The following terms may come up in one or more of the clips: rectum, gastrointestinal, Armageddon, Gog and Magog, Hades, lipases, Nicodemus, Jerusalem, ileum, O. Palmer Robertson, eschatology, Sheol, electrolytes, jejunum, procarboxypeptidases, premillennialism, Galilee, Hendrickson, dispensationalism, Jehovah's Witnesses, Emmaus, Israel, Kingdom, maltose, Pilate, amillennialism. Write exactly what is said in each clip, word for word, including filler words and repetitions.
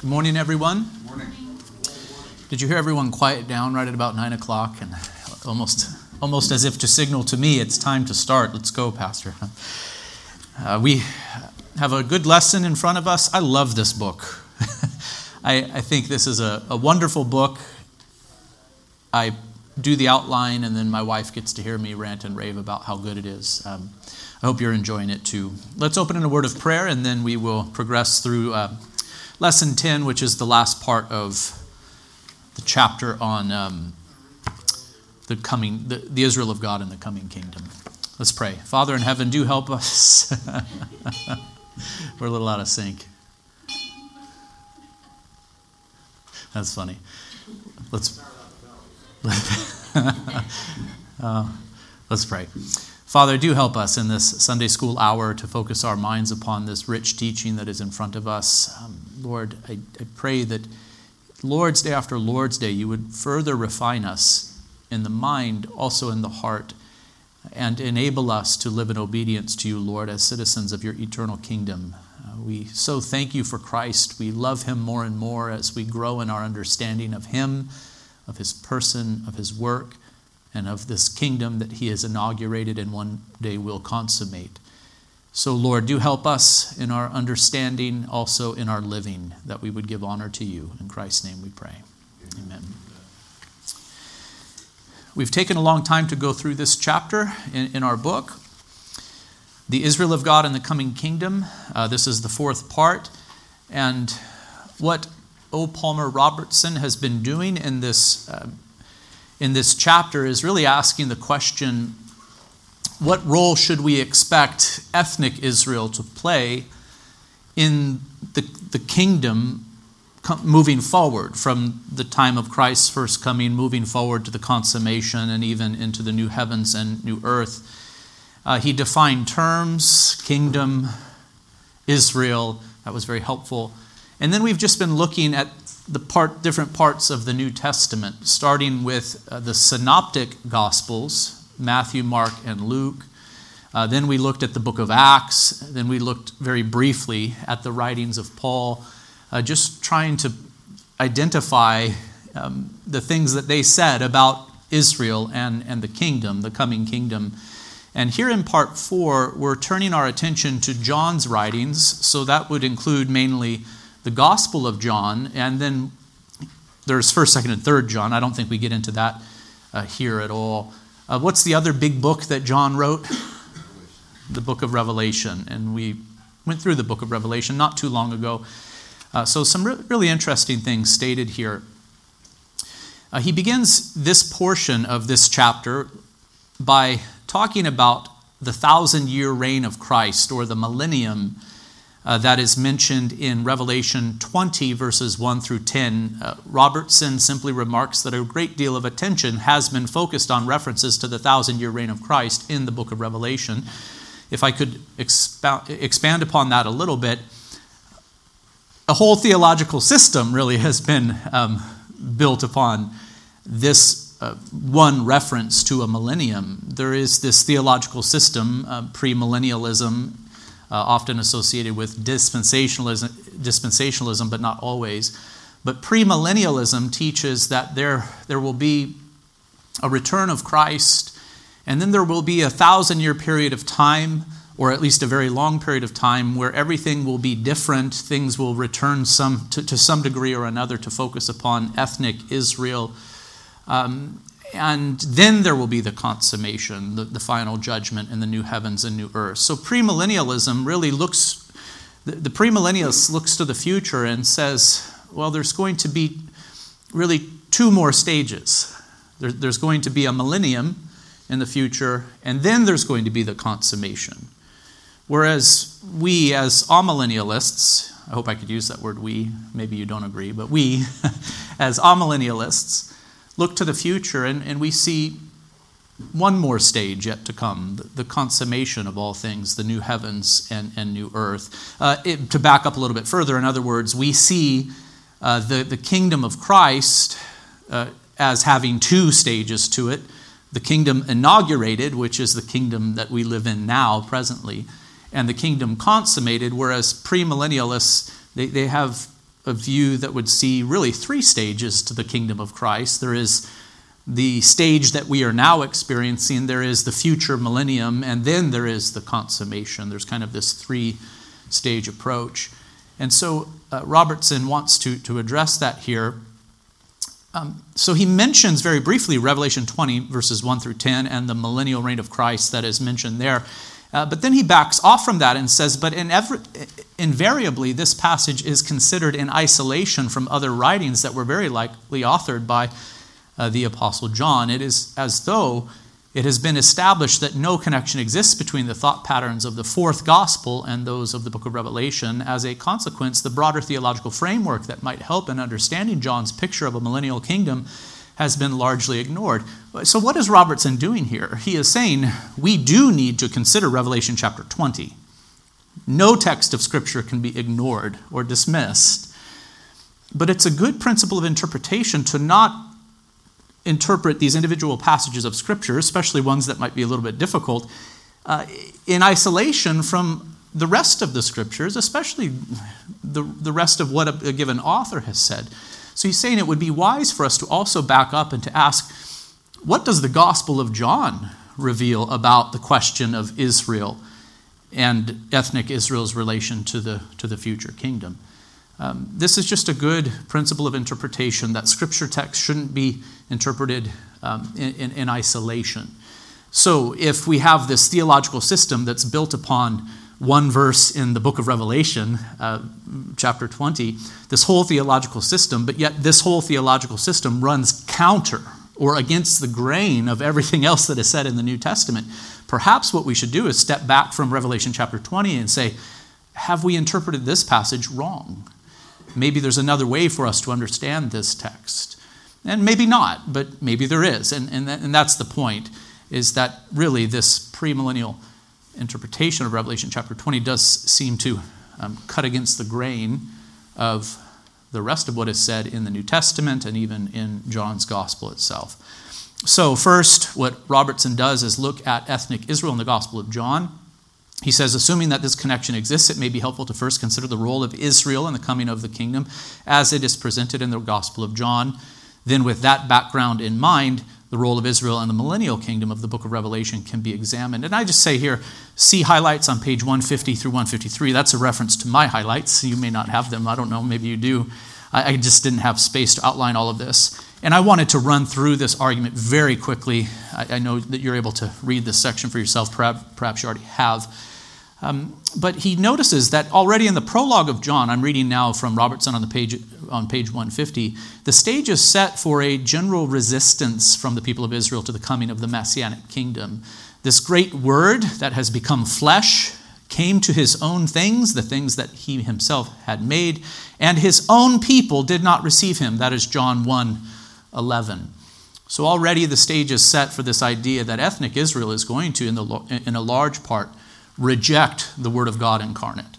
Good morning, everyone. Good morning. Did you hear everyone quiet down right at about nine o'clock? And almost almost as if to signal to me, it's time to start. Let's go, Pastor. Uh, we have a good lesson in front of us. I love this book. I, I think this is a, a wonderful book. I do the outline, and then my wife gets to hear me rant and rave about how good it is. Um, I hope you're enjoying it, too. Let's open in a word of prayer, and then we will progress through Uh, Lesson ten, which is the last part of the chapter on um, the coming, the, the Israel of God and the coming kingdom. Let's pray. Father in heaven, do help us. We're a little out of sync. That's funny. Let's uh, let's pray. Father, do help us in this Sunday school hour to focus our minds upon this rich teaching that is in front of us. Um, Lord, I, I pray that Lord's Day after Lord's Day, you would further refine us in the mind, also in the heart, and enable us to live in obedience to you, Lord, as citizens of your eternal kingdom. Uh, we so thank you for Christ. We love him more and more as we grow in our understanding of him, of his person, of his work, and of this kingdom that he has inaugurated and one day will consummate. So, Lord, do help us in our understanding, also in our living, that we would give honor to you. In Christ's name we pray. Amen. We've taken a long time to go through this chapter in, in our book, The Israel of God and the Coming Kingdom. Uh, this is the fourth part. And what O. Palmer Robertson has been doing in this uh, in this chapter is really asking the question, what role should we expect ethnic Israel to play in the, the kingdom moving forward from the time of Christ's first coming, moving forward to the consummation and even into the new heavens and new earth? Uh, he defined terms, kingdom, Israel. That was very helpful. And then we've just been looking at the part, different parts of the New Testament, starting with uh, the Synoptic Gospels, Matthew, Mark, and Luke. Uh, then we looked at the book of Acts. Then we looked very briefly at the writings of Paul, uh, just trying to identify um, the things that they said about Israel and, and the kingdom, the coming kingdom. And here in part four, we're turning our attention to John's writings, so that would include mainly the Gospel of John, and then there's first, second, and third John. I don't think we get into that uh, here at all. Uh, what's the other big book that John wrote? The book of Revelation. And we went through the book of Revelation not too long ago. Uh, so some re- really interesting things stated here. Uh, he begins this portion of this chapter by talking about the thousand-year reign of Christ, or the millennium, Uh, that is mentioned in Revelation twenty, verses one through ten. Uh, Robertson simply remarks that a great deal of attention has been focused on references to the thousand-year reign of Christ in the book of Revelation. If I could expound, expand upon that a little bit, a whole theological system really has been um, built upon this uh, one reference to a millennium. There is this theological system, uh, premillennialism, Uh, often associated with dispensationalism, dispensationalism, but not always. But premillennialism teaches that there, there will be a return of Christ, and then there will be a thousand-year period of time, or at least a very long period of time, where everything will be different. Things will return some to, to some degree or another to focus upon ethnic Israel. Um, And then there will be the consummation, the, the final judgment in the new heavens and new earth. So premillennialism really looks, the, the premillennialist looks to the future and says, well, there's going to be really two more stages. There, there's going to be a millennium in the future, and then there's going to be the consummation. Whereas we as amillennialists, I hope I could use that word we, maybe you don't agree, but we as amillennialists look to the future, and, and we see one more stage yet to come, the, the consummation of all things, the new heavens and, and new earth. Uh, it, to back up a little bit further, in other words, we see uh, the, the kingdom of Christ uh, as having two stages to it, the kingdom inaugurated, which is the kingdom that we live in now, presently, and the kingdom consummated, whereas premillennialists, they, they have a view that would see really three stages to the kingdom of Christ. There is the stage that we are now experiencing, there is the future millennium, and then there is the consummation. There's kind of this three-stage approach. And so uh, Robertson wants to, to address that here. Um, so he mentions very briefly Revelation twenty, verses one through ten, and the millennial reign of Christ that is mentioned there. Uh, but then he backs off from that and says, but inev- invariably this passage is considered in isolation from other writings that were very likely authored by uh, the Apostle John. It is as though it has been established that no connection exists between the thought patterns of the fourth gospel and those of the book of Revelation. As a consequence, the broader theological framework that might help in understanding John's picture of a millennial kingdom has been largely ignored. So what is Robertson doing here? He is saying we do need to consider Revelation chapter twenty. No text of Scripture can be ignored or dismissed. But it's a good principle of interpretation to not interpret these individual passages of Scripture, especially ones that might be a little bit difficult, uh, in isolation from the rest of the Scriptures, especially the, the rest of what a, a given author has said. So he's saying it would be wise for us to also back up and to ask, what does the Gospel of John reveal about the question of Israel and ethnic Israel's relation to the, to the future kingdom? Um, this is just a good principle of interpretation, that Scripture text shouldn't be interpreted um, in, in, in isolation. So if we have this theological system that's built upon one verse in the book of Revelation, uh, chapter twenty, this whole theological system, but yet this whole theological system runs counter or against the grain of everything else that is said in the New Testament, perhaps what we should do is step back from Revelation chapter twenty and say, have we interpreted this passage wrong? Maybe there's another way for us to understand this text. And maybe not, but maybe there is. And, and, that, and that's the point, is that really this premillennial interpretation of Revelation chapter twenty does seem to um, cut against the grain of the rest of what is said in the New Testament and even in John's gospel itself. So first, what Robertson does is look at ethnic Israel in the Gospel of John. He says, assuming that this connection exists, it may be helpful to first consider the role of Israel in the coming of the kingdom as it is presented in the Gospel of John. Then, with that background in mind, the role of Israel in the millennial kingdom of the book of Revelation can be examined. And I just say here, see highlights on page one fifty through one fifty-three. That's a reference to my highlights. You may not have them. I don't know. Maybe you do. I just didn't have space to outline all of this. And I wanted to run through this argument very quickly. I know that you're able to read this section for yourself. Perhaps you already have. Um, but he notices that already in the prologue of John, I'm reading now from Robertson on the page on page one fifty, the stage is set for a general resistance from the people of Israel to the coming of the Messianic kingdom. This great word that has become flesh came to his own things, the things that he himself had made, and his own people did not receive him. That is John one eleven. So already the stage is set for this idea that ethnic Israel is going to, in, the, in a large part, reject the Word of God incarnate.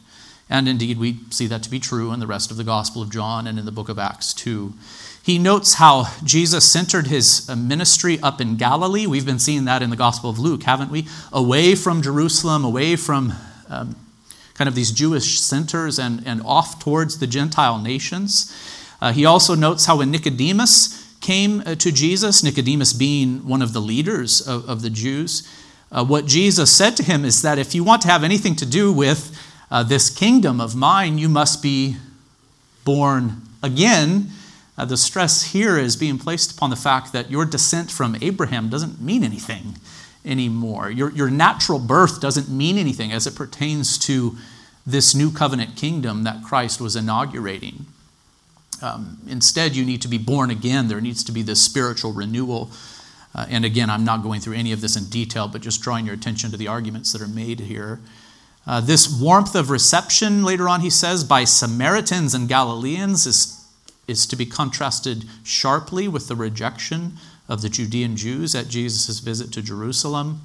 And indeed, we see that to be true in the rest of the Gospel of John and in the book of Acts too. He notes how Jesus centered his ministry up in Galilee. We've been seeing that in the Gospel of Luke, haven't we? Away from Jerusalem, away from um, kind of these Jewish centers and, and off towards the Gentile nations. Uh, he also notes how when Nicodemus came to Jesus, Nicodemus being one of the leaders of, of the Jews, Uh, what Jesus said to him is that if you want to have anything to do with uh, this kingdom of mine, you must be born again. Uh, the stress here is being placed upon the fact that your descent from Abraham doesn't mean anything anymore. Your, your natural birth doesn't mean anything as it pertains to this new covenant kingdom that Christ was inaugurating. Um, instead, you need to be born again. There needs to be this spiritual renewal. Uh, and again, I'm not going through any of this in detail, but just drawing your attention to the arguments that are made here. Uh, this warmth of reception, later on he says, by Samaritans and Galileans is, is to be contrasted sharply with the rejection of the Judean Jews at Jesus' visit to Jerusalem.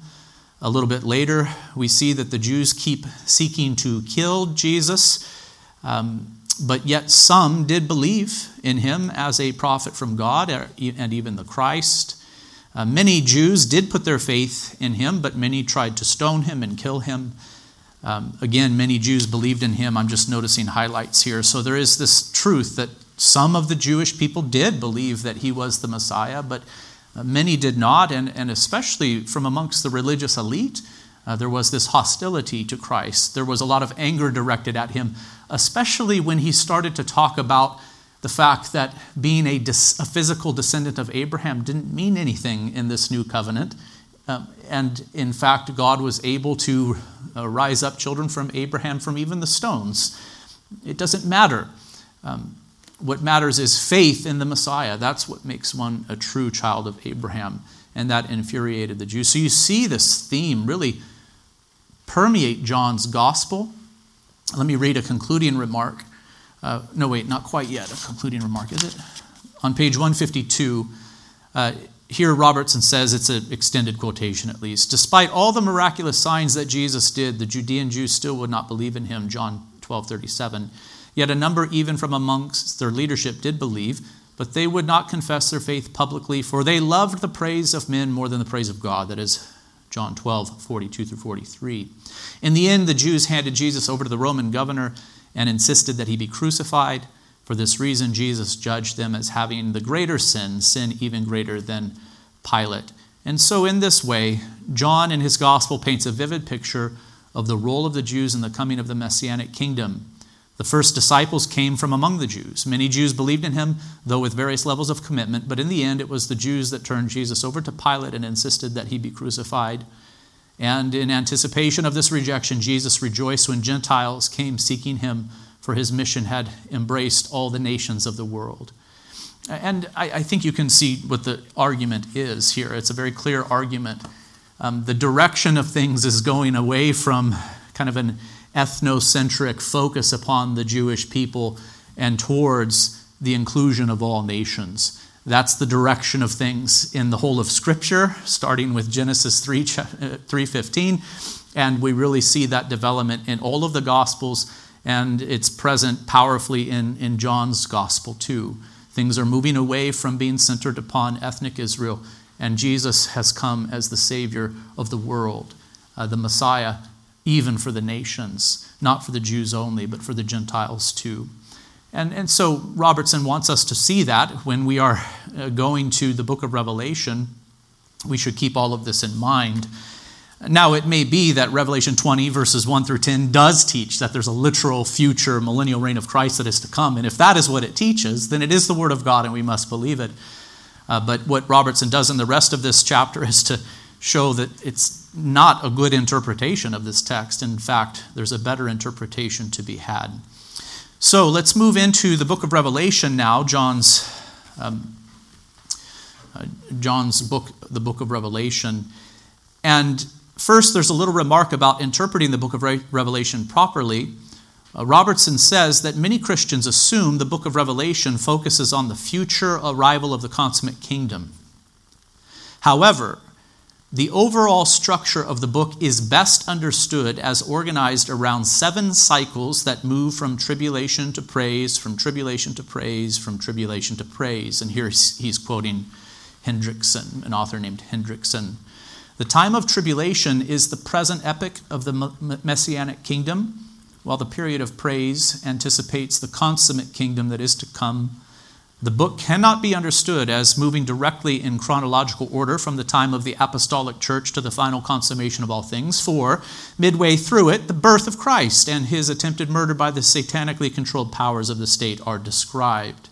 A little bit later, we see that the Jews keep seeking to kill Jesus, um, but yet some did believe in him as a prophet from God and even the Christ. Uh, many Jews did put their faith in him, but many tried to stone him and kill him. Um, again, many Jews believed in him. I'm just noticing highlights here. So there is this truth that some of the Jewish people did believe that he was the Messiah, but many did not, and, and especially from amongst the religious elite, uh, there was this hostility to Christ. There was a lot of anger directed at him, especially when he started to talk about the fact that being a, dis, a physical descendant of Abraham didn't mean anything in this new covenant. Um, and in fact, God was able to uh, rise up children from Abraham from even the stones. It doesn't matter. Um, What matters is faith in the Messiah. That's what makes one a true child of Abraham. And that infuriated the Jews. So you see this theme really permeate John's gospel. Let me read a concluding remark. Uh, no, wait, not quite yet. A concluding remark, is it? On page one fifty-two, uh, here Robertson says, it's an extended quotation at least, despite all the miraculous signs that Jesus did, the Judean Jews still would not believe in him, John twelve thirty-seven. Yet a number even from amongst their leadership did believe, but they would not confess their faith publicly, for they loved the praise of men more than the praise of God. That is John twelve, forty-two through forty-three. In the end, the Jews handed Jesus over to the Roman governor and insisted that he be crucified. For this reason, Jesus judged them as having the greater sin, sin even greater than Pilate. And so in this way, John in his gospel paints a vivid picture of the role of the Jews in the coming of the Messianic kingdom. The first disciples came from among the Jews. Many Jews believed in him, though with various levels of commitment. But in the end, it was the Jews that turned Jesus over to Pilate and insisted that he be crucified. And in anticipation of this rejection, Jesus rejoiced when Gentiles came seeking him, for his mission had embraced all the nations of the world. And I, I think you can see what the argument is here. It's a very clear argument. Um, the direction of things is going away from kind of an ethnocentric focus upon the Jewish people and towards the inclusion of all nations. That's the direction of things in the whole of Scripture, starting with Genesis three fifteen, and we really see that development in all of the Gospels, and it's present powerfully in, in John's Gospel too. Things are moving away from being centered upon ethnic Israel, and Jesus has come as the Savior of the world, uh, the Messiah, even for the nations, not for the Jews only, but for the Gentiles too. And, and so Robertson wants us to see that when we are going to the book of Revelation, we should keep all of this in mind. Now, it may be that Revelation twenty, verses one through ten, does teach that there's a literal future millennial reign of Christ that is to come. And if that is what it teaches, then it is the Word of God and we must believe it. Uh, but what Robertson does in the rest of this chapter is to show that it's not a good interpretation of this text. In fact, there's a better interpretation to be had. So let's move into the book of Revelation now, John's um, uh, John's book, the book of Revelation. And first, there's a little remark about interpreting the book of Re- Revelation properly. Uh, Robertson says that many Christians assume the book of Revelation focuses on the future arrival of the consummate kingdom. However, the overall structure of the book is best understood as organized around seven cycles that move from tribulation to praise, from tribulation to praise, from tribulation to praise. And here he's quoting Hendrickson, an author named Hendrickson. The time of tribulation is the present epoch of the Messianic kingdom, while the period of praise anticipates the consummate kingdom that is to come. The book cannot be understood as moving directly in chronological order from the time of the apostolic church to the final consummation of all things, for midway through it, the birth of Christ and his attempted murder by the satanically controlled powers of the state are described.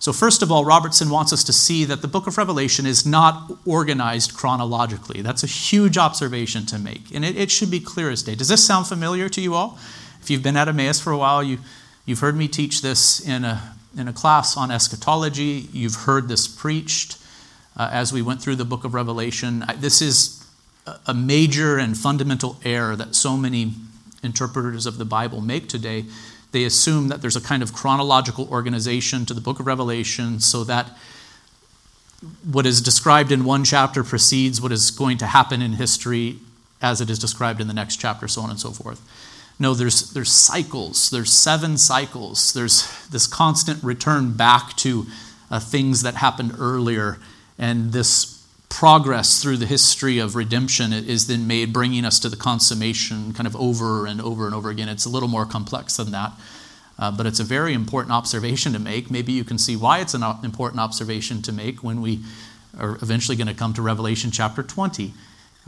So first of all, Robertson wants us to see that the book of Revelation is not organized chronologically. That's a huge observation to make, and it, it should be clear as day. Does this sound familiar to you all? If you've been at Emmaus for a while, you, you've heard me teach this in a In a class on eschatology. You've heard this preached uh, as we went through the book of Revelation. I, this is a major and fundamental error that so many interpreters of the Bible make today. They assume that there's a kind of chronological organization to the book of Revelation so that what is described in one chapter precedes what is going to happen in history as it is described in the next chapter, so on and so forth. No, there's there's cycles. There's seven cycles. There's this constant return back to uh, things that happened earlier, and this progress through the history of redemption is then made, bringing us to the consummation kind of over and over and over again. It's a little more complex than that, uh, but it's a very important observation to make. Maybe you can see why it's an important observation to make when we are eventually going to come to Revelation chapter twenty.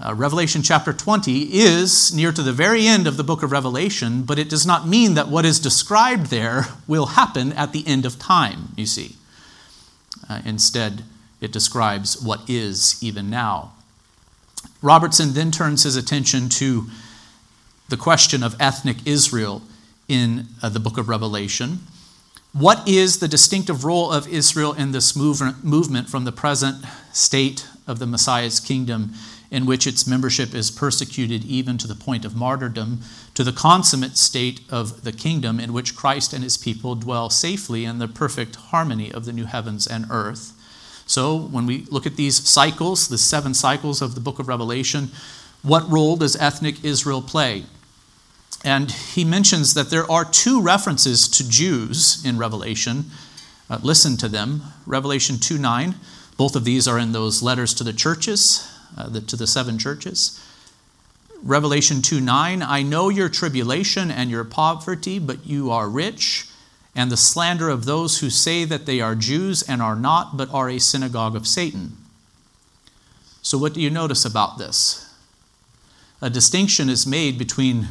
Uh, Revelation chapter twenty is near to the very end of the book of Revelation, but it does not mean that what is described there will happen at the end of time, you see. Uh, instead, it describes what is even now. Robertson then turns his attention to the question of ethnic Israel in uh, the book of Revelation. What is the distinctive role of Israel in this move- movement from the present state of the Messiah's kingdom, in which its membership is persecuted even to the point of martyrdom, to the consummate state of the kingdom in which Christ and his people dwell safely in the perfect harmony of the new heavens and earth? So when we look at these cycles, the seven cycles of the book of Revelation, what role does ethnic Israel play? And he mentions that there are two references to Jews in Revelation. Uh, listen to them. Revelation two nine, both of these are in those letters to the churches, Uh, the, to the seven churches. Revelation two nine, I know your tribulation and your poverty, but you are rich, and the slander of those who say that they are Jews and are not, but are a synagogue of Satan. So what do you notice about this? A distinction is made between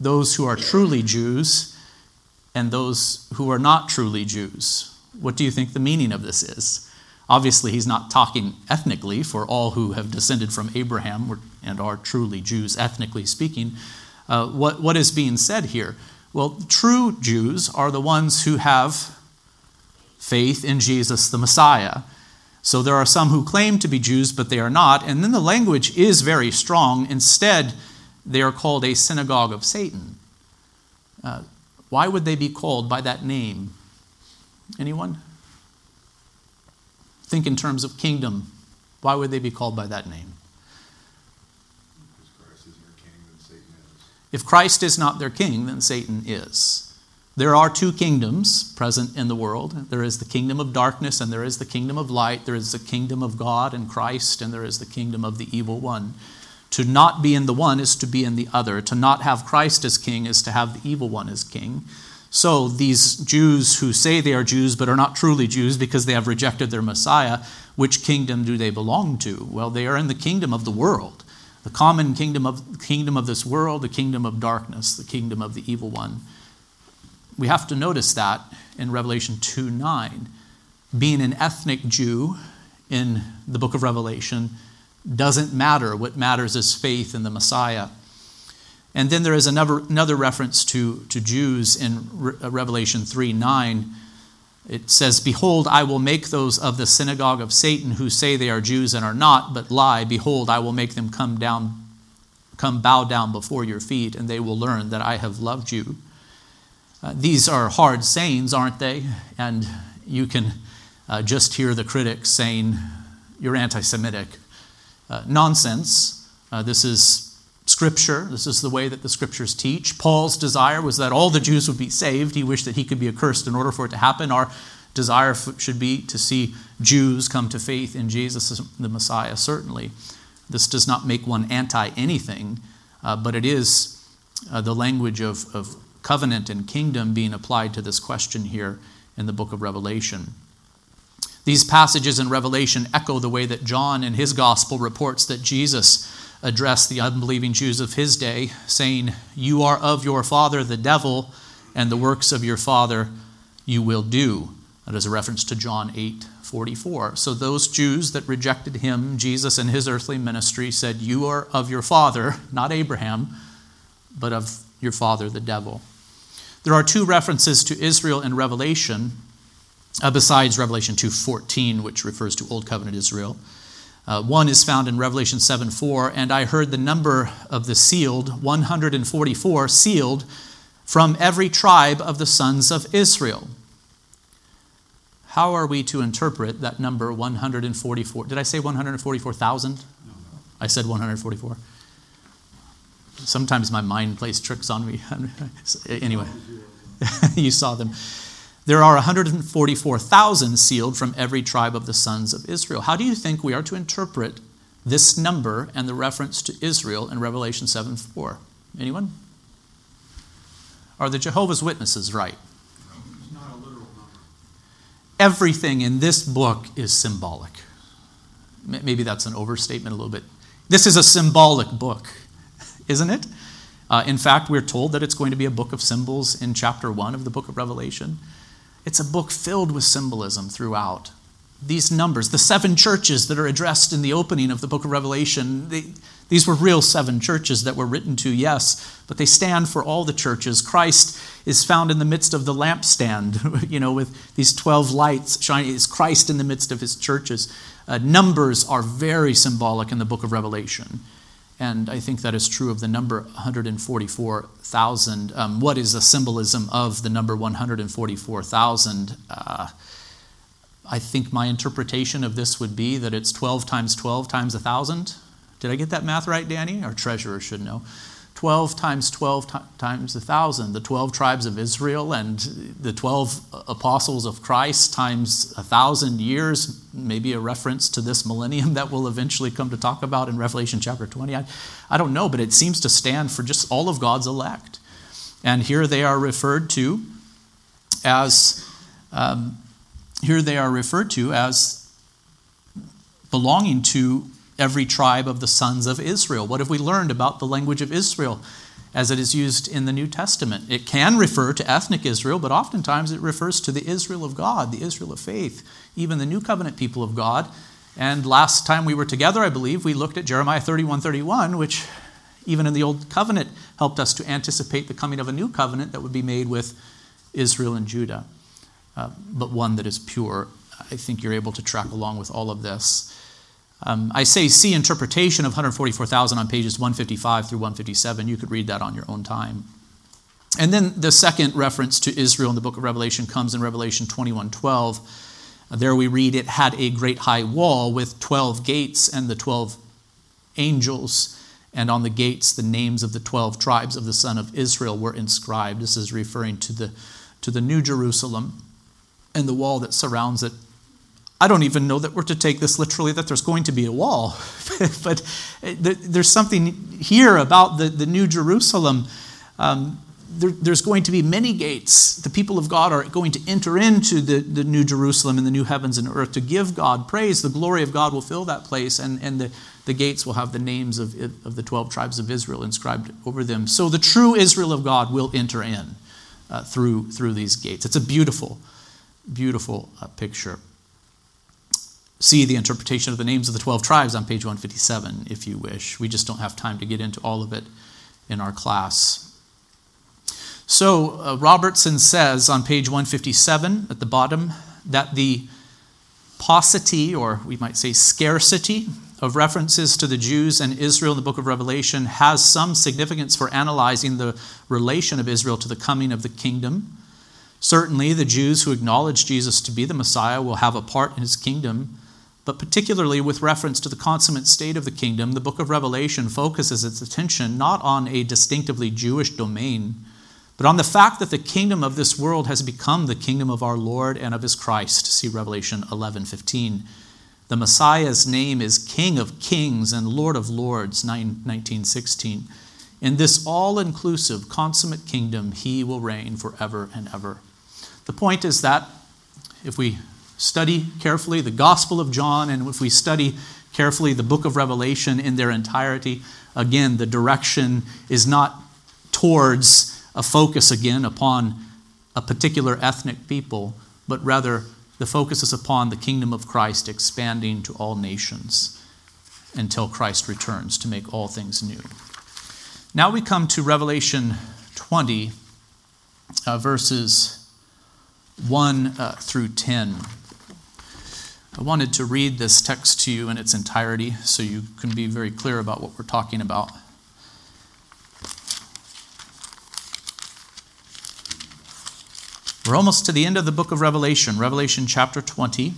those who are truly Jews and those who are not truly Jews. What do you think the meaning of this is? Obviously, he's not talking ethnically for all who have descended from Abraham and are truly Jews, ethnically speaking. Uh, what, what is being said here? Well, true Jews are the ones who have faith in Jesus the Messiah. So there are some who claim to be Jews, but they are not. And then the language is very strong. Instead, they are called a synagogue of Satan. Uh, why would they be called by that name? Anyone? Think in terms of kingdom. Why would they be called by that name? Because Christ is their king, then Satan is. If Christ is not their king, then Satan is. There are two kingdoms present in the world. There is the kingdom of darkness and there is the kingdom of light. There is the kingdom of God and Christ, and there is the kingdom of the evil one. To not be in the one is to be in the other. To not have Christ as king is to have the evil one as king. So these Jews who say they are Jews but are not truly Jews because they have rejected their Messiah, which kingdom do they belong to? Well, they are in the kingdom of the world, the common kingdom of kingdom of this world, the kingdom of darkness, the kingdom of the evil one. We have to notice that in Revelation two nine. Being an ethnic Jew in the book of Revelation doesn't matter. What matters is faith in the Messiah. And then there is another, another reference to, to Jews in Re- Revelation three nine. It says, behold, I will make those of the synagogue of Satan who say they are Jews and are not, but lie. Behold, I will make them come down, come bow down before your feet, and they will learn that I have loved you. Uh, these are hard sayings, aren't they? And you can uh, just hear the critics saying, you're anti-Semitic. Uh, nonsense. Uh, this is Scripture. This is the way that the Scriptures teach. Paul's desire was that all the Jews would be saved. He wished that he could be accursed in order for it to happen. Our desire should be to see Jews come to faith in Jesus, the Messiah, certainly. This does not make one anti-anything, uh, but it is uh, the language of, of covenant and kingdom being applied to this question here in the book of Revelation. These passages in Revelation echo the way that John in his gospel reports that Jesus addressed the unbelieving Jews of his day, saying, you are of your father the devil, and the works of your father you will do. That is a reference to John eight forty-four. So those Jews that rejected him, Jesus, and his earthly ministry said, you are of your father, not Abraham, but of your father the devil. There are two references to Israel in Revelation, uh, besides Revelation two fourteen, which refers to Old Covenant Israel. Uh, one is found in Revelation seven four, and I heard the number of the sealed, one hundred forty-four sealed, from every tribe of the sons of Israel. How are we to interpret that number one hundred forty-four? Did I say one hundred forty-four thousand? I said one hundred forty-four. Sometimes my mind plays tricks on me. Anyway, you saw them. There are one hundred forty-four thousand sealed from every tribe of the sons of Israel. How do you think we are to interpret this number and the reference to Israel in Revelation seven four? Anyone? Are the Jehovah's Witnesses right? It's not a literal number. Everything in this book is symbolic. Maybe that's an overstatement a little bit. This is a symbolic book, isn't it? Uh, in fact, we're told that it's going to be a book of symbols in chapter one of the book of Revelation. It's a book filled with symbolism throughout. These numbers, the seven churches that are addressed in the opening of the book of Revelation, they, these were real seven churches that were written to, yes, but they stand for all the churches. Christ is found in the midst of the lampstand, you know, with these twelve lights shining. It's Christ in the midst of his churches. Uh, numbers are very symbolic in the book of Revelation. And I think that is true of the number one hundred forty-four thousand. Um, what is the symbolism of the number one hundred forty-four thousand? Uh, I think my interpretation of this would be that it's twelve times twelve times one thousand. Did I get that math right, Danny? Our treasurer should know. twelve times twelve times one thousand. The twelve tribes of Israel and the twelve apostles of Christ times one thousand years, maybe a reference to this millennium that we'll eventually come to talk about in Revelation chapter twenty. I, I don't know, but it seems to stand for just all of God's elect. And here they are referred to as... Um, Here they are referred to as belonging to every tribe of the sons of Israel. What have we learned about the language of Israel as it is used in the New Testament? It can refer to ethnic Israel, but oftentimes it refers to the Israel of God, the Israel of faith, even the New Covenant people of God. And last time we were together, I believe, we looked at Jeremiah thirty-one thirty-one, which even in the Old Covenant helped us to anticipate the coming of a new covenant that would be made with Israel and Judah. Uh, but one that is pure. I think you're able to track along with all of this. Um, I say see interpretation of one hundred forty-four thousand on pages one fifty-five through one fifty-seven. You could read that on your own time. And then the second reference to Israel in the book of Revelation comes in Revelation twenty-one twelve. There we read, it had a great high wall with twelve gates and the twelve angels, and on the gates the names of the twelve tribes of the son of Israel were inscribed. This is referring to the, to the New Jerusalem and the wall that surrounds it. I don't even know that we're to take this literally, that there's going to be a wall. But there's something here about the, the New Jerusalem. Um, there, there's going to be many gates. The people of God are going to enter into the, the New Jerusalem and the new heavens and earth to give God praise. The glory of God will fill that place, and, and the, the gates will have the names of, of the twelve tribes of Israel inscribed over them. So the true Israel of God will enter in uh, through, through these gates. It's a beautiful Beautiful uh, picture. See the interpretation of the names of the twelve tribes on page one fifty-seven, if you wish. We just don't have time to get into all of it in our class. So uh, Robertson says on page one fifty-seven at the bottom that the paucity, or we might say scarcity, of references to the Jews and Israel in the book of Revelation has some significance for analyzing the relation of Israel to the coming of the kingdom. Certainly, the Jews who acknowledge Jesus to be the Messiah will have a part in his kingdom, but particularly with reference to the consummate state of the kingdom, the book of Revelation focuses its attention not on a distinctively Jewish domain, but on the fact that the kingdom of this world has become the kingdom of our Lord and of his Christ. See Revelation eleven fifteen. The Messiah's name is King of Kings and Lord of Lords, nineteen sixteen. In this all-inclusive, consummate kingdom, he will reign forever and ever. The point is that if we study carefully the Gospel of John and if we study carefully the book of Revelation in their entirety, again, the direction is not towards a focus again upon a particular ethnic people, but rather the focus is upon the kingdom of Christ expanding to all nations until Christ returns to make all things new. Now we come to Revelation twenty, uh, verses one uh, through ten. I wanted to read this text to you in its entirety so you can be very clear about what we're talking about. We're almost to the end of the book of Revelation, Revelation chapter twenty.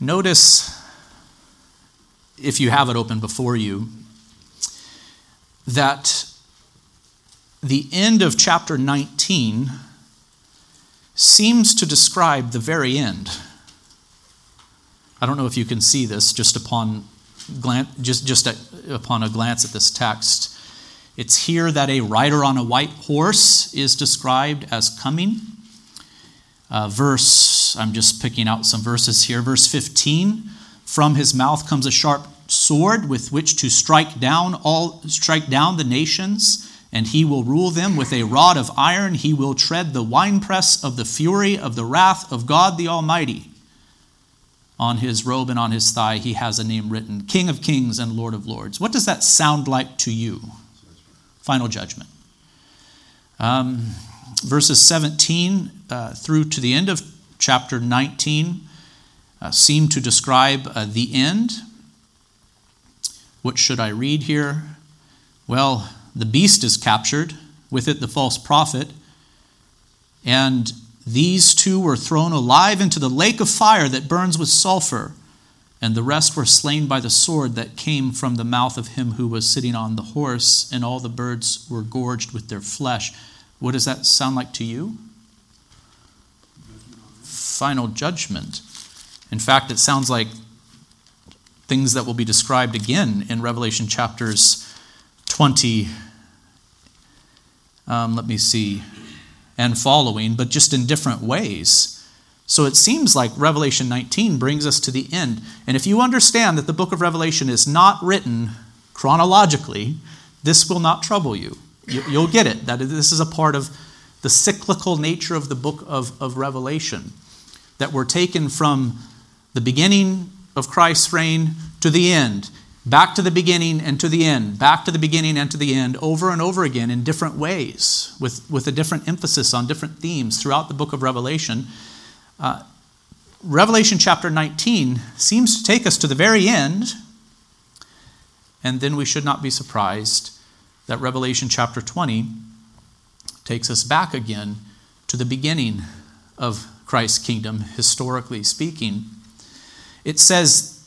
Notice, if you have it open before you, that the end of chapter nineteen seems to describe the very end. I don't know if you can see this just upon glance, just just at, upon a glance at this text. It's here that a rider on a white horse is described as coming. Uh, verse, I'm just picking out some verses here. Verse fifteen, from his mouth comes a sharp sword with which to strike down all, strike down the nations, and he will rule them with a rod of iron. He will tread the winepress of the fury of the wrath of God the Almighty. On his robe and on his thigh he has a name written, King of Kings and Lord of Lords. What does that sound like to you? Final judgment. Um, verses seventeen uh, through to the end of chapter nineteen uh, seem to describe uh, the end. What should I read here? Well, the beast is captured, with it the false prophet, and these two were thrown alive into the lake of fire that burns with sulfur, and the rest were slain by the sword that came from the mouth of him who was sitting on the horse, and all the birds were gorged with their flesh. What does that sound like to you? Final judgment. In fact, it sounds like things that will be described again in Revelation chapters twenty, um, let me see, and following, but just in different ways. So it seems like Revelation nineteen brings us to the end. And if you understand that the book of Revelation is not written chronologically, this will not trouble you. You'll get it, that this is a part of the cyclical nature of the book of, of Revelation, that we're taken from the beginning of Christ's reign to the end, back to the beginning and to the end, back to the beginning and to the end, over and over again in different ways, with, with a different emphasis on different themes throughout the book of Revelation. Uh, Revelation chapter nineteen seems to take us to the very end, and then we should not be surprised that Revelation chapter twenty takes us back again to the beginning of Christ's kingdom, historically speaking. It says,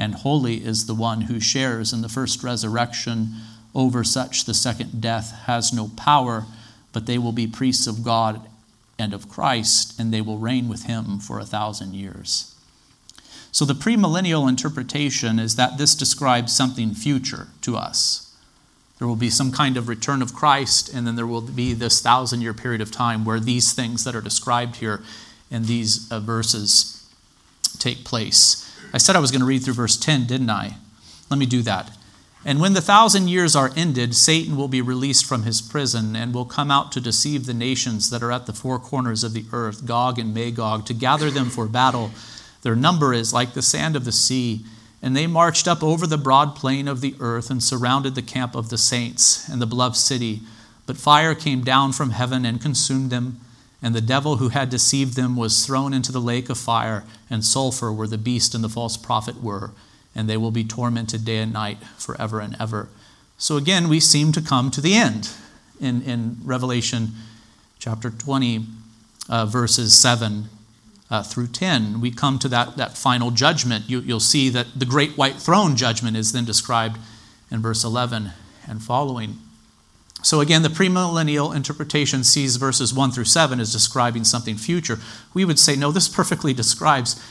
and holy is the one who shares in the first resurrection. Over such the second death has no power, but they will be priests of God and of Christ, and they will reign with him for a thousand years." So the premillennial interpretation is that this describes something future to us. There will be some kind of return of Christ, and then there will be this thousand-year period of time where these things that are described here in these uh, verses take place. I said I was going to read through verse ten, didn't I? Let me do that. "And when the thousand years are ended, Satan will be released from his prison and will come out to deceive the nations that are at the four corners of the earth, Gog and Magog, to gather them for battle. Their number is like the sand of the sea. And they marched up over the broad plain of the earth and surrounded the camp of the saints and the beloved city. But fire came down from heaven and consumed them. And the devil who had deceived them was thrown into the lake of fire and sulfur, where the beast and the false prophet were. And they will be tormented day and night forever and ever." So again, we seem to come to the end in, in Revelation chapter twenty, uh, verses seven uh, through ten. We come to that, that final judgment. You, you'll see that the great white throne judgment is then described in verse eleven and following. So again, the premillennial interpretation sees verses one through seven as describing something future. We would say, no, this perfectly describes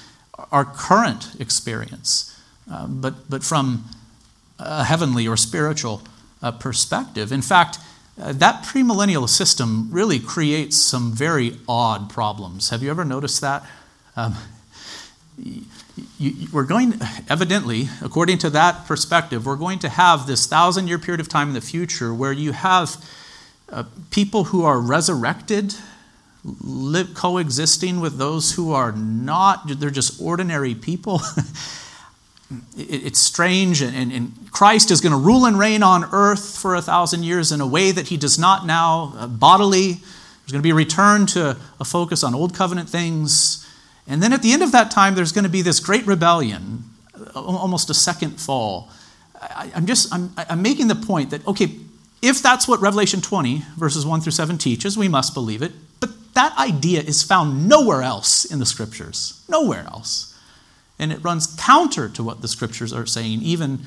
our current experience. Uh, but but from a heavenly or spiritual uh, perspective. In fact, uh, that premillennial system really creates some very odd problems. Have you ever noticed that? Um, you, we're going, evidently, according to that perspective, we're going to have this thousand-year period of time in the future where you have uh, people who are resurrected live, coexisting with those who are not. They're just ordinary people. It's strange, and, and Christ is going to rule and reign on earth for a thousand years in a way that he does not now uh, bodily. There's going to be a return to a focus on old covenant things. And then at the end of that time, there's going to be this great rebellion, almost a second fall. I, I'm just I'm, I'm making the point that, okay, if that's what Revelation twenty, verses one through seven teaches, we must believe it. But that idea is found nowhere else in the Scriptures, nowhere else. And it runs counter to what the Scriptures are saying, even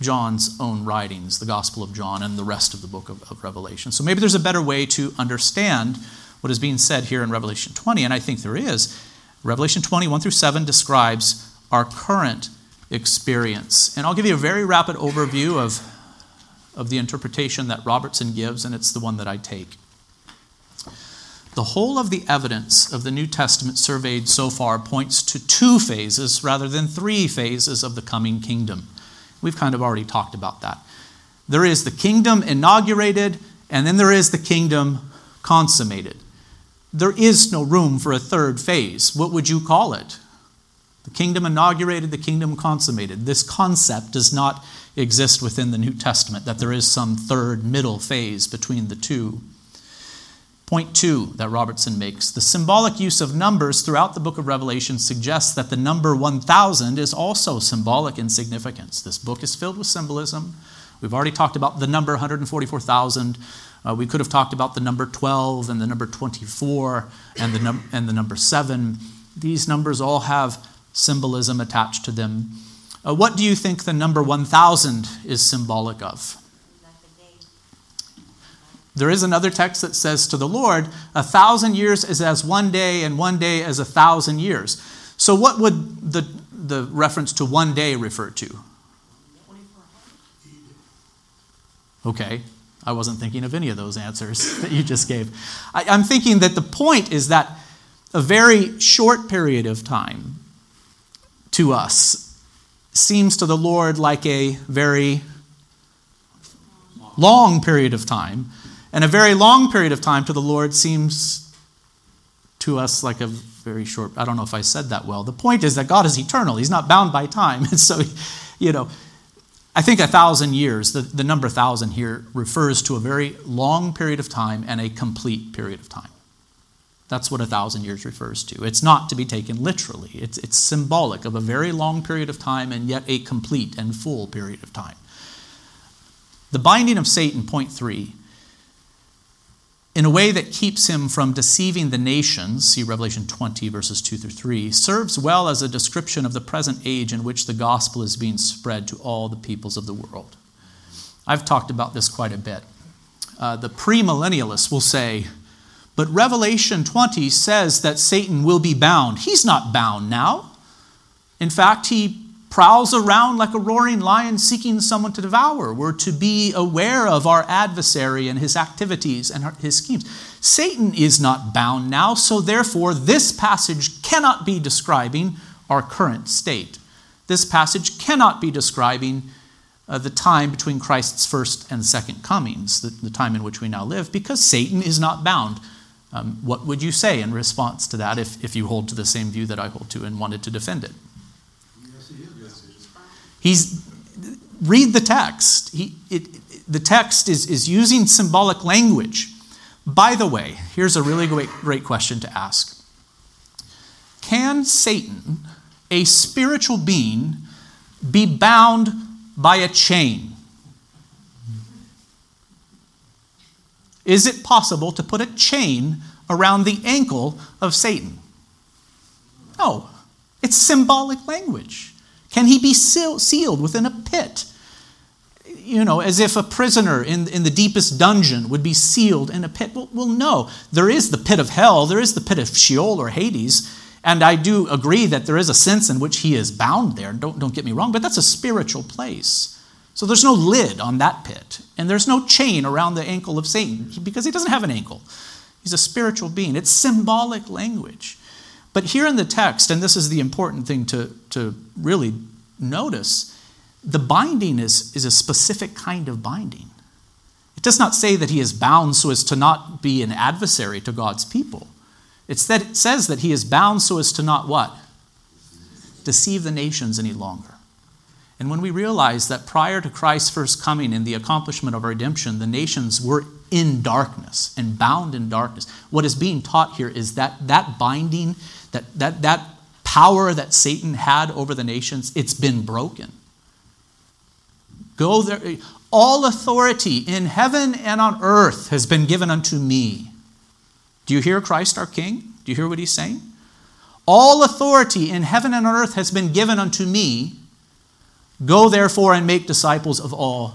John's own writings, the Gospel of John and the rest of the book of, of Revelation. So maybe there's a better way to understand what is being said here in Revelation twenty, and I think there is. Revelation twenty, one through seven describes our current experience. And I'll give you a very rapid overview of, of the interpretation that Robertson gives, and it's the one that I take. The whole of the evidence of the New Testament surveyed so far points to two phases rather than three phases of the coming kingdom. We've kind of already talked about that. There is the kingdom inaugurated, and then there is the kingdom consummated. There is no room for a third phase. What would you call it? The kingdom inaugurated, the kingdom consummated. This concept does not exist within the New Testament, that there is some third middle phase between the two. Point two that Robertson makes, the symbolic use of numbers throughout the book of Revelation suggests that the number one thousand is also symbolic in significance. This book is filled with symbolism. We've already talked about the number one hundred forty-four thousand. Uh, we could have talked about the number twelve and the number twenty-four and the, num- and the number seven. These numbers all have symbolism attached to them. Uh, what do you think the number one thousand is symbolic of? There is another text that says to the Lord, a thousand years is as one day, and one day as a thousand years. So what would the, the reference to one day refer to? Okay, I wasn't thinking of any of those answers that you just gave. I, I'm thinking that the point is that a very short period of time to us seems to the Lord like a very long period of time. And a very long period of time to the Lord seems to us like a very short... I don't know if I said that well. The point is that God is eternal. He's not bound by time. And so, you know, I think a thousand years, the, the number thousand here refers to a very long period of time and a complete period of time. That's what a thousand years refers to. It's not to be taken literally. It's, it's symbolic of a very long period of time and yet a complete and full period of time. The binding of Satan, point three, in a way that keeps him from deceiving the nations, see Revelation twenty, verses two through three, serves well as a description of the present age in which the gospel is being spread to all the peoples of the world. I've talked about this quite a bit. Uh, the premillennialists will say, but Revelation twenty says that Satan will be bound. He's not bound now. In fact, he prowls around like a roaring lion seeking someone to devour. We're to be aware of our adversary and his activities and his schemes. Satan is not bound now, so therefore this passage cannot be describing our current state. This passage cannot be describing uh, the time between Christ's first and second comings, the, the time in which we now live, because Satan is not bound. Um, what would you say in response to that if, if you hold to the same view that I hold to and wanted to defend it? He's read the text. He, it, it, the text is, is using symbolic language. By the way, here's a really great, great question to ask. Can Satan, a spiritual being, be bound by a chain? Is it possible to put a chain around the ankle of Satan? No. It's symbolic language. Can he be sealed within a pit? You know, as if a prisoner in, in the deepest dungeon would be sealed in a pit. Well, well, no. There is the pit of hell. There is the pit of Sheol or Hades. And I do agree that there is a sense in which he is bound there. Don't, don't get me wrong, but that's a spiritual place. So there's no lid on that pit. And there's no chain around the ankle of Satan because he doesn't have an ankle. He's a spiritual being. It's symbolic language. But here in the text, and this is the important thing to, to really notice, the binding is, is a specific kind of binding. It does not say that he is bound so as to not be an adversary to God's people. It's that it says that he is bound so as to not what? Deceive the nations any longer. And when we realize that prior to Christ's first coming and the accomplishment of our redemption, the nations were in darkness and bound in darkness, what is being taught here is that that binding, that, that, that power that Satan had over the nations, it's been broken. Go there. All authority in heaven and on earth has been given unto me. Do you hear Christ our King? Do you hear what he's saying? All authority in heaven and on earth has been given unto me. Go therefore and make disciples of all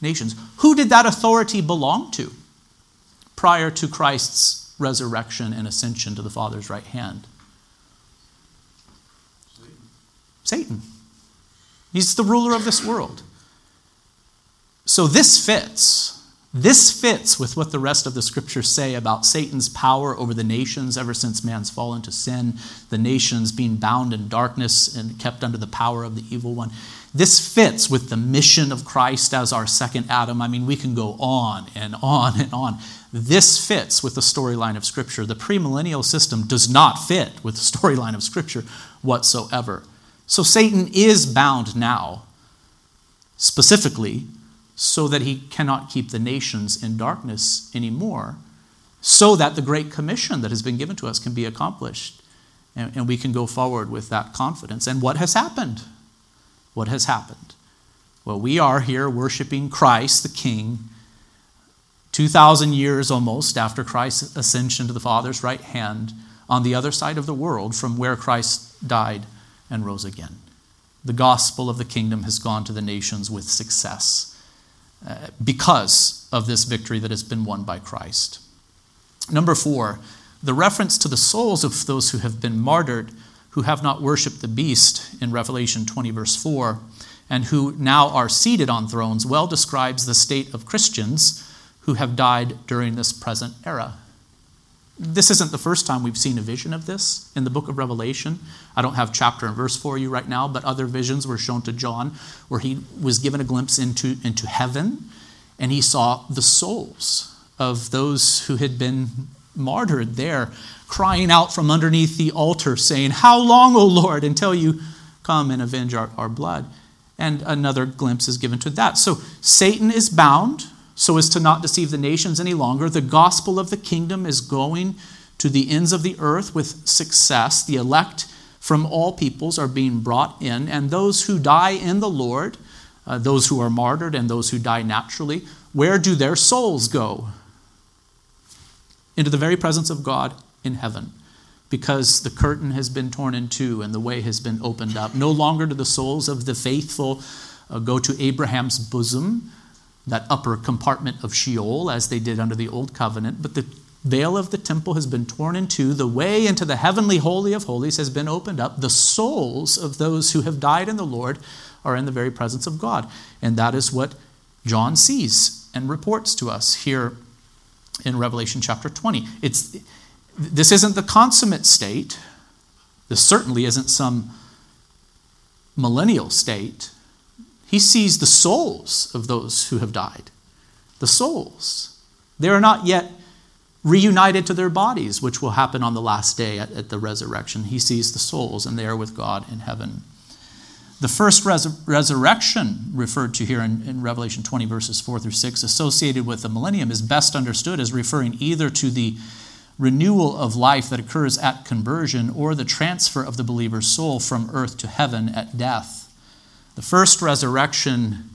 nations. Who did that authority belong to prior to Christ's resurrection and ascension to the Father's right hand? Satan. Satan. He's the ruler of this world. So this fits. This fits with what the rest of the scriptures say about Satan's power over the nations ever since man's fallen to sin, the nations being bound in darkness and kept under the power of the evil one. This fits with the mission of Christ as our second Adam. I mean, we can go on and on and on. This fits with the storyline of Scripture. The premillennial system does not fit with the storyline of Scripture whatsoever. So Satan is bound now, specifically, so that he cannot keep the nations in darkness anymore, so that the great commission that has been given to us can be accomplished, and, and we can go forward with that confidence. And what has happened? What has happened? Well, we are here worshiping Christ the King, two thousand years almost after Christ's ascension to the Father's right hand, on the other side of the world from where Christ died and rose again. The gospel of the kingdom has gone to the nations with success. Uh, because of this victory that has been won by Christ. Number four, the reference to the souls of those who have been martyred, who have not worshipped the beast in Revelation twenty, verse four, and who now are seated on thrones, well describes the state of Christians who have died during this present era. This isn't the first time we've seen a vision of this in the book of Revelation. I don't have chapter and verse for you right now, but other visions were shown to John where he was given a glimpse into, into heaven, and he saw the souls of those who had been martyred there crying out from underneath the altar saying, "How long, O Lord, until you come and avenge our, our blood?" And another glimpse is given to that. So Satan is bound so as to not deceive the nations any longer. The gospel of the kingdom is going to the ends of the earth with success. The elect from all peoples are being brought in, and those who die in the Lord, uh, those who are martyred and those who die naturally, where do their souls go? Into the very presence of God in heaven, because the curtain has been torn in two and the way has been opened up. No longer do the souls of the faithful uh, go to Abraham's bosom, that upper compartment of Sheol, as they did under the Old Covenant, but the veil of the temple has been torn in two. The way into the heavenly holy of holies has been opened up. The souls of those who have died in the Lord are in the very presence of God. And that is what John sees and reports to us here in Revelation chapter twenty. It's, this isn't the consummate state. This certainly isn't some millennial state. He sees the souls of those who have died. The souls. They are not yet reunited to their bodies, which will happen on the last day at, at the resurrection. He sees the souls, and they are with God in heaven. The first res- resurrection referred to here in, in Revelation twenty, verses four through six, associated with the millennium, is best understood as referring either to the renewal of life that occurs at conversion or the transfer of the believer's soul from earth to heaven at death. The first resurrection,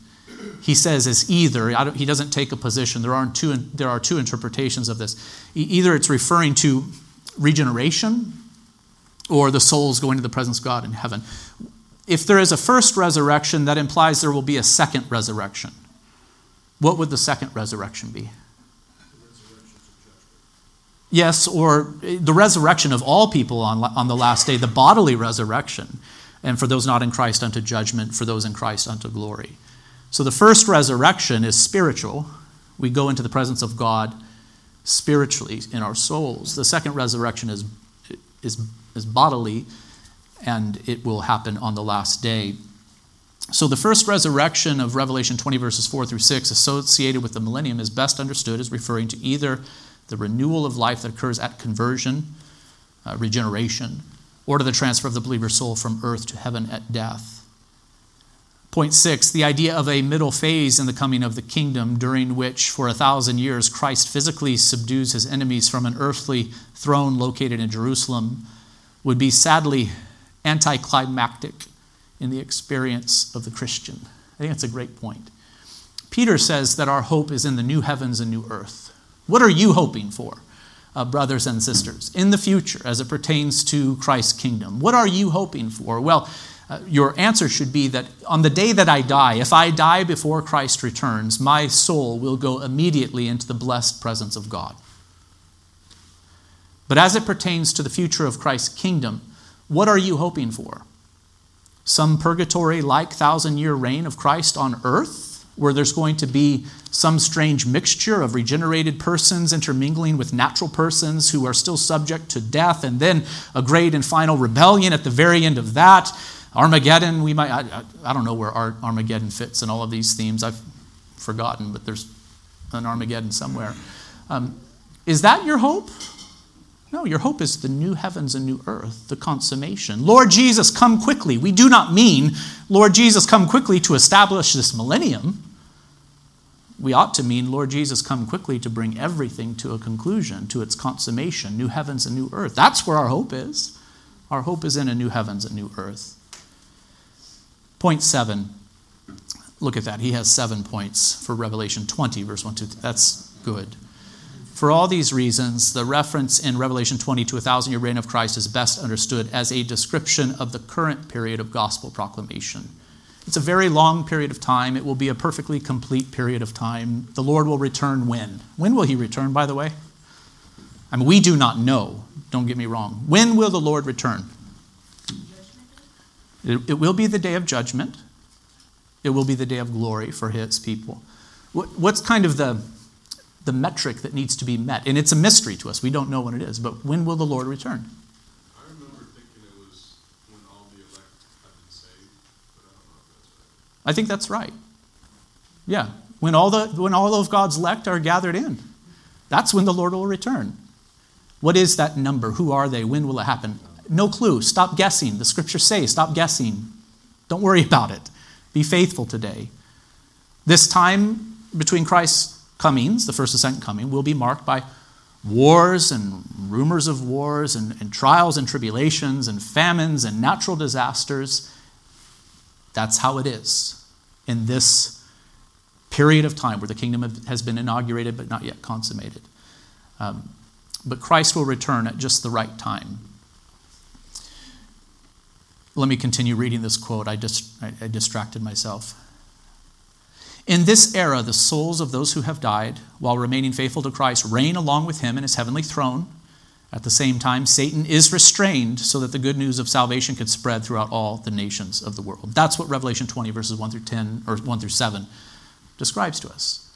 he says, is either, I don't, he doesn't take a position. There aren't two, there are two interpretations of this. Either it's referring to regeneration or the souls going to the presence of God in heaven. If there is a first resurrection, that implies there will be a second resurrection. What would the second resurrection be? Yes, or the resurrection of all people on, on the last day, the bodily resurrection. And for those not in Christ unto judgment, for those in Christ unto glory. So the first resurrection is spiritual. We go into the presence of God spiritually in our souls. The second resurrection is, is is bodily, and it will happen on the last day. So the first resurrection of Revelation twenty, verses four through six, associated with the millennium, is best understood as referring to either the renewal of life that occurs at conversion, uh, regeneration, or to the transfer of the believer's soul from earth to heaven at death. Point six, the idea of a middle phase in the coming of the kingdom, during which for a thousand years Christ physically subdues his enemies from an earthly throne located in Jerusalem, would be sadly anticlimactic in the experience of the Christian. I think that's a great point. Peter says that our hope is in the new heavens and new earth. What are you hoping for, uh, brothers and sisters, in the future as it pertains to Christ's kingdom? What are you hoping for? Well, Uh, your answer should be that on the day that I die, if I die before Christ returns, my soul will go immediately into the blessed presence of God. But as it pertains to the future of Christ's kingdom, what are you hoping for? Some purgatory-like thousand-year reign of Christ on earth, where there's going to be some strange mixture of regenerated persons intermingling with natural persons who are still subject to death, and then a great and final rebellion at the very end of that. Armageddon, we might, I, I don't know where Armageddon fits in all of these themes. I've forgotten, but there's an Armageddon somewhere. Um, is that your hope? No, your hope is the new heavens and new earth, the consummation. Lord Jesus, come quickly. We do not mean, Lord Jesus, come quickly to establish this millennium. We ought to mean, Lord Jesus, come quickly to bring everything to a conclusion, to its consummation, new heavens and new earth. That's where our hope is. Our hope is in a new heavens and new earth. Point seven, look at that. He has seven points for Revelation twenty, verse one, two, three. That's good. For all these reasons, the reference in Revelation twenty to a thousand-year reign of Christ is best understood as a description of the current period of gospel proclamation. It's a very long period of time. It will be a perfectly complete period of time. The Lord will return when? When will he return, by the way? I mean, we do not know. Don't get me wrong. When will the Lord return? It will be the day of judgment. It will be the day of glory for his people. What's kind of the, the metric that needs to be met? And it's a mystery to us. We don't know what it is. But when will the Lord return? I remember thinking it was when all the elect have been saved. But I don't know if that's right. I think that's right. Yeah. When all, the, when all of God's elect are gathered in. That's when the Lord will return. What is that number? Who are they? When will it happen? No clue. Stop guessing. The scriptures say, stop guessing. Don't worry about it. Be faithful today. This time between Christ's comings, the first and second coming, will be marked by wars and rumors of wars and, and trials and tribulations and famines and natural disasters. That's how it is in this period of time where the kingdom has been inaugurated but not yet consummated. Um, but Christ will return at just the right time. Let me continue reading this quote. I, dist- I distracted myself. In this era, the souls of those who have died, while remaining faithful to Christ, reign along with him in his heavenly throne. At the same time, Satan is restrained so that the good news of salvation could spread throughout all the nations of the world. That's what Revelation twenty, verses one through ten, or one through seven, describes to us.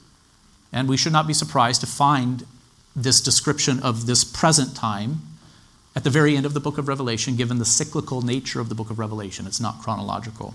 And we should not be surprised to find this description of this present time at the very end of the book of Revelation, given the cyclical nature of the book of Revelation. It's not chronological.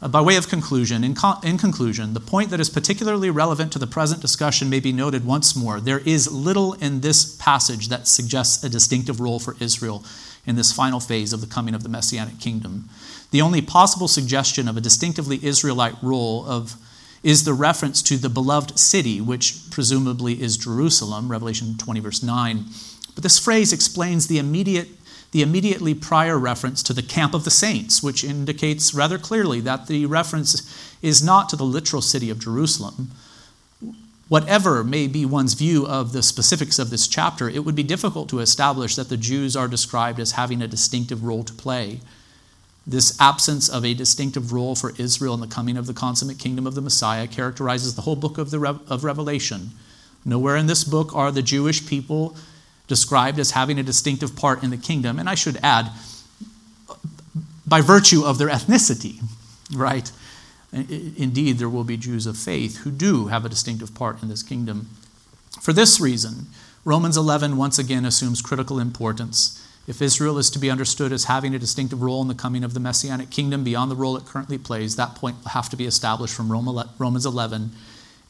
Uh, by way of conclusion, in, con- in conclusion, the point that is particularly relevant to the present discussion may be noted once more. There is little in this passage that suggests a distinctive role for Israel in this final phase of the coming of the Messianic kingdom. The only possible suggestion of a distinctively Israelite role of is the reference to the beloved city, which presumably is Jerusalem, Revelation twenty, verse nine. But this phrase explains the immediate, the immediately prior reference to the camp of the saints, which indicates rather clearly that the reference is not to the literal city of Jerusalem. Whatever may be one's view of the specifics of this chapter, it would be difficult to establish that the Jews are described as having a distinctive role to play. This absence of a distinctive role for Israel in the coming of the consummate kingdom of the Messiah characterizes the whole book of, the, of Revelation. Nowhere in this book are the Jewish people described as having a distinctive part in the kingdom, and I should add, by virtue of their ethnicity, right? Indeed, there will be Jews of faith who do have a distinctive part in this kingdom. For this reason, Romans eleven once again assumes critical importance If Israel is to be understood as having a distinctive role in the coming of the Messianic kingdom beyond the role it currently plays, that point will have to be established from Romans eleven.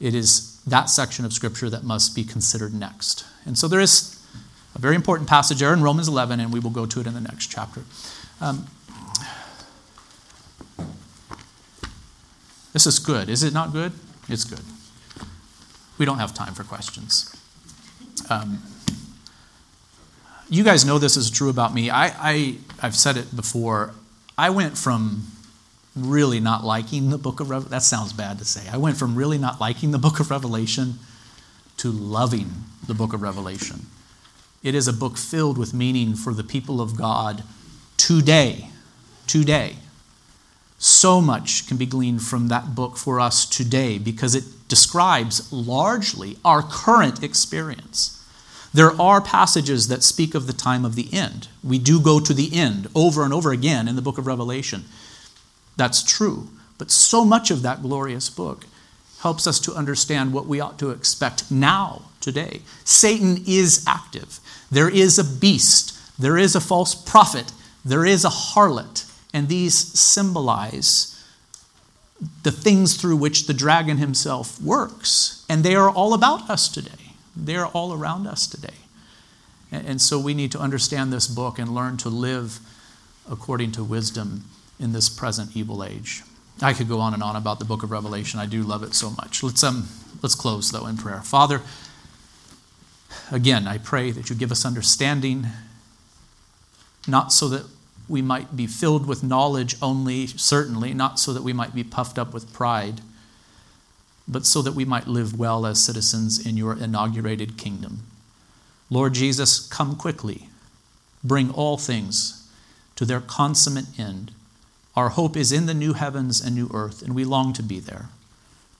It is that section of Scripture that must be considered next. And so there is a very important passage there in Romans eleven, and we will go to it in the next chapter. Um, this is good. Is it not good? It's good. We don't have time for questions. Um, you guys know this is true about me. I, I, I've said it before. I went from really not liking the book of Revelation. That sounds bad to say. I went from really not liking the book of Revelation to loving the book of Revelation. It is a book filled with meaning for the people of God today. Today. So much can be gleaned from that book for us today because it describes largely our current experience. There are passages that speak of the time of the end. We do go to the end over and over again in the book of Revelation. That's true. But so much of that glorious book helps us to understand what we ought to expect now, today. Satan is active. There is a beast. There is a false prophet. There is a harlot. And these symbolize the things through which the dragon himself works. And they are all about us today. They are all around us today. And so we need to understand this book and learn to live according to wisdom in this present evil age. I could go on and on about the book of Revelation. I do love it so much. Let's, um, let's close, though, in prayer. Father, again, I pray that you give us understanding, not so that we might be filled with knowledge only, certainly, not so that we might be puffed up with pride, but so that we might live well as citizens in your inaugurated kingdom. Lord Jesus, come quickly. Bring all things to their consummate end. Our hope is in the new heavens and new earth, and we long to be there.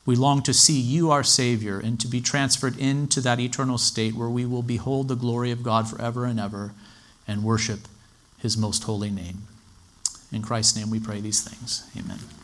We long to see you, our Savior, and to be transferred into that eternal state where we will behold the glory of God forever and ever and worship his most holy name. In Christ's name we pray these things. Amen.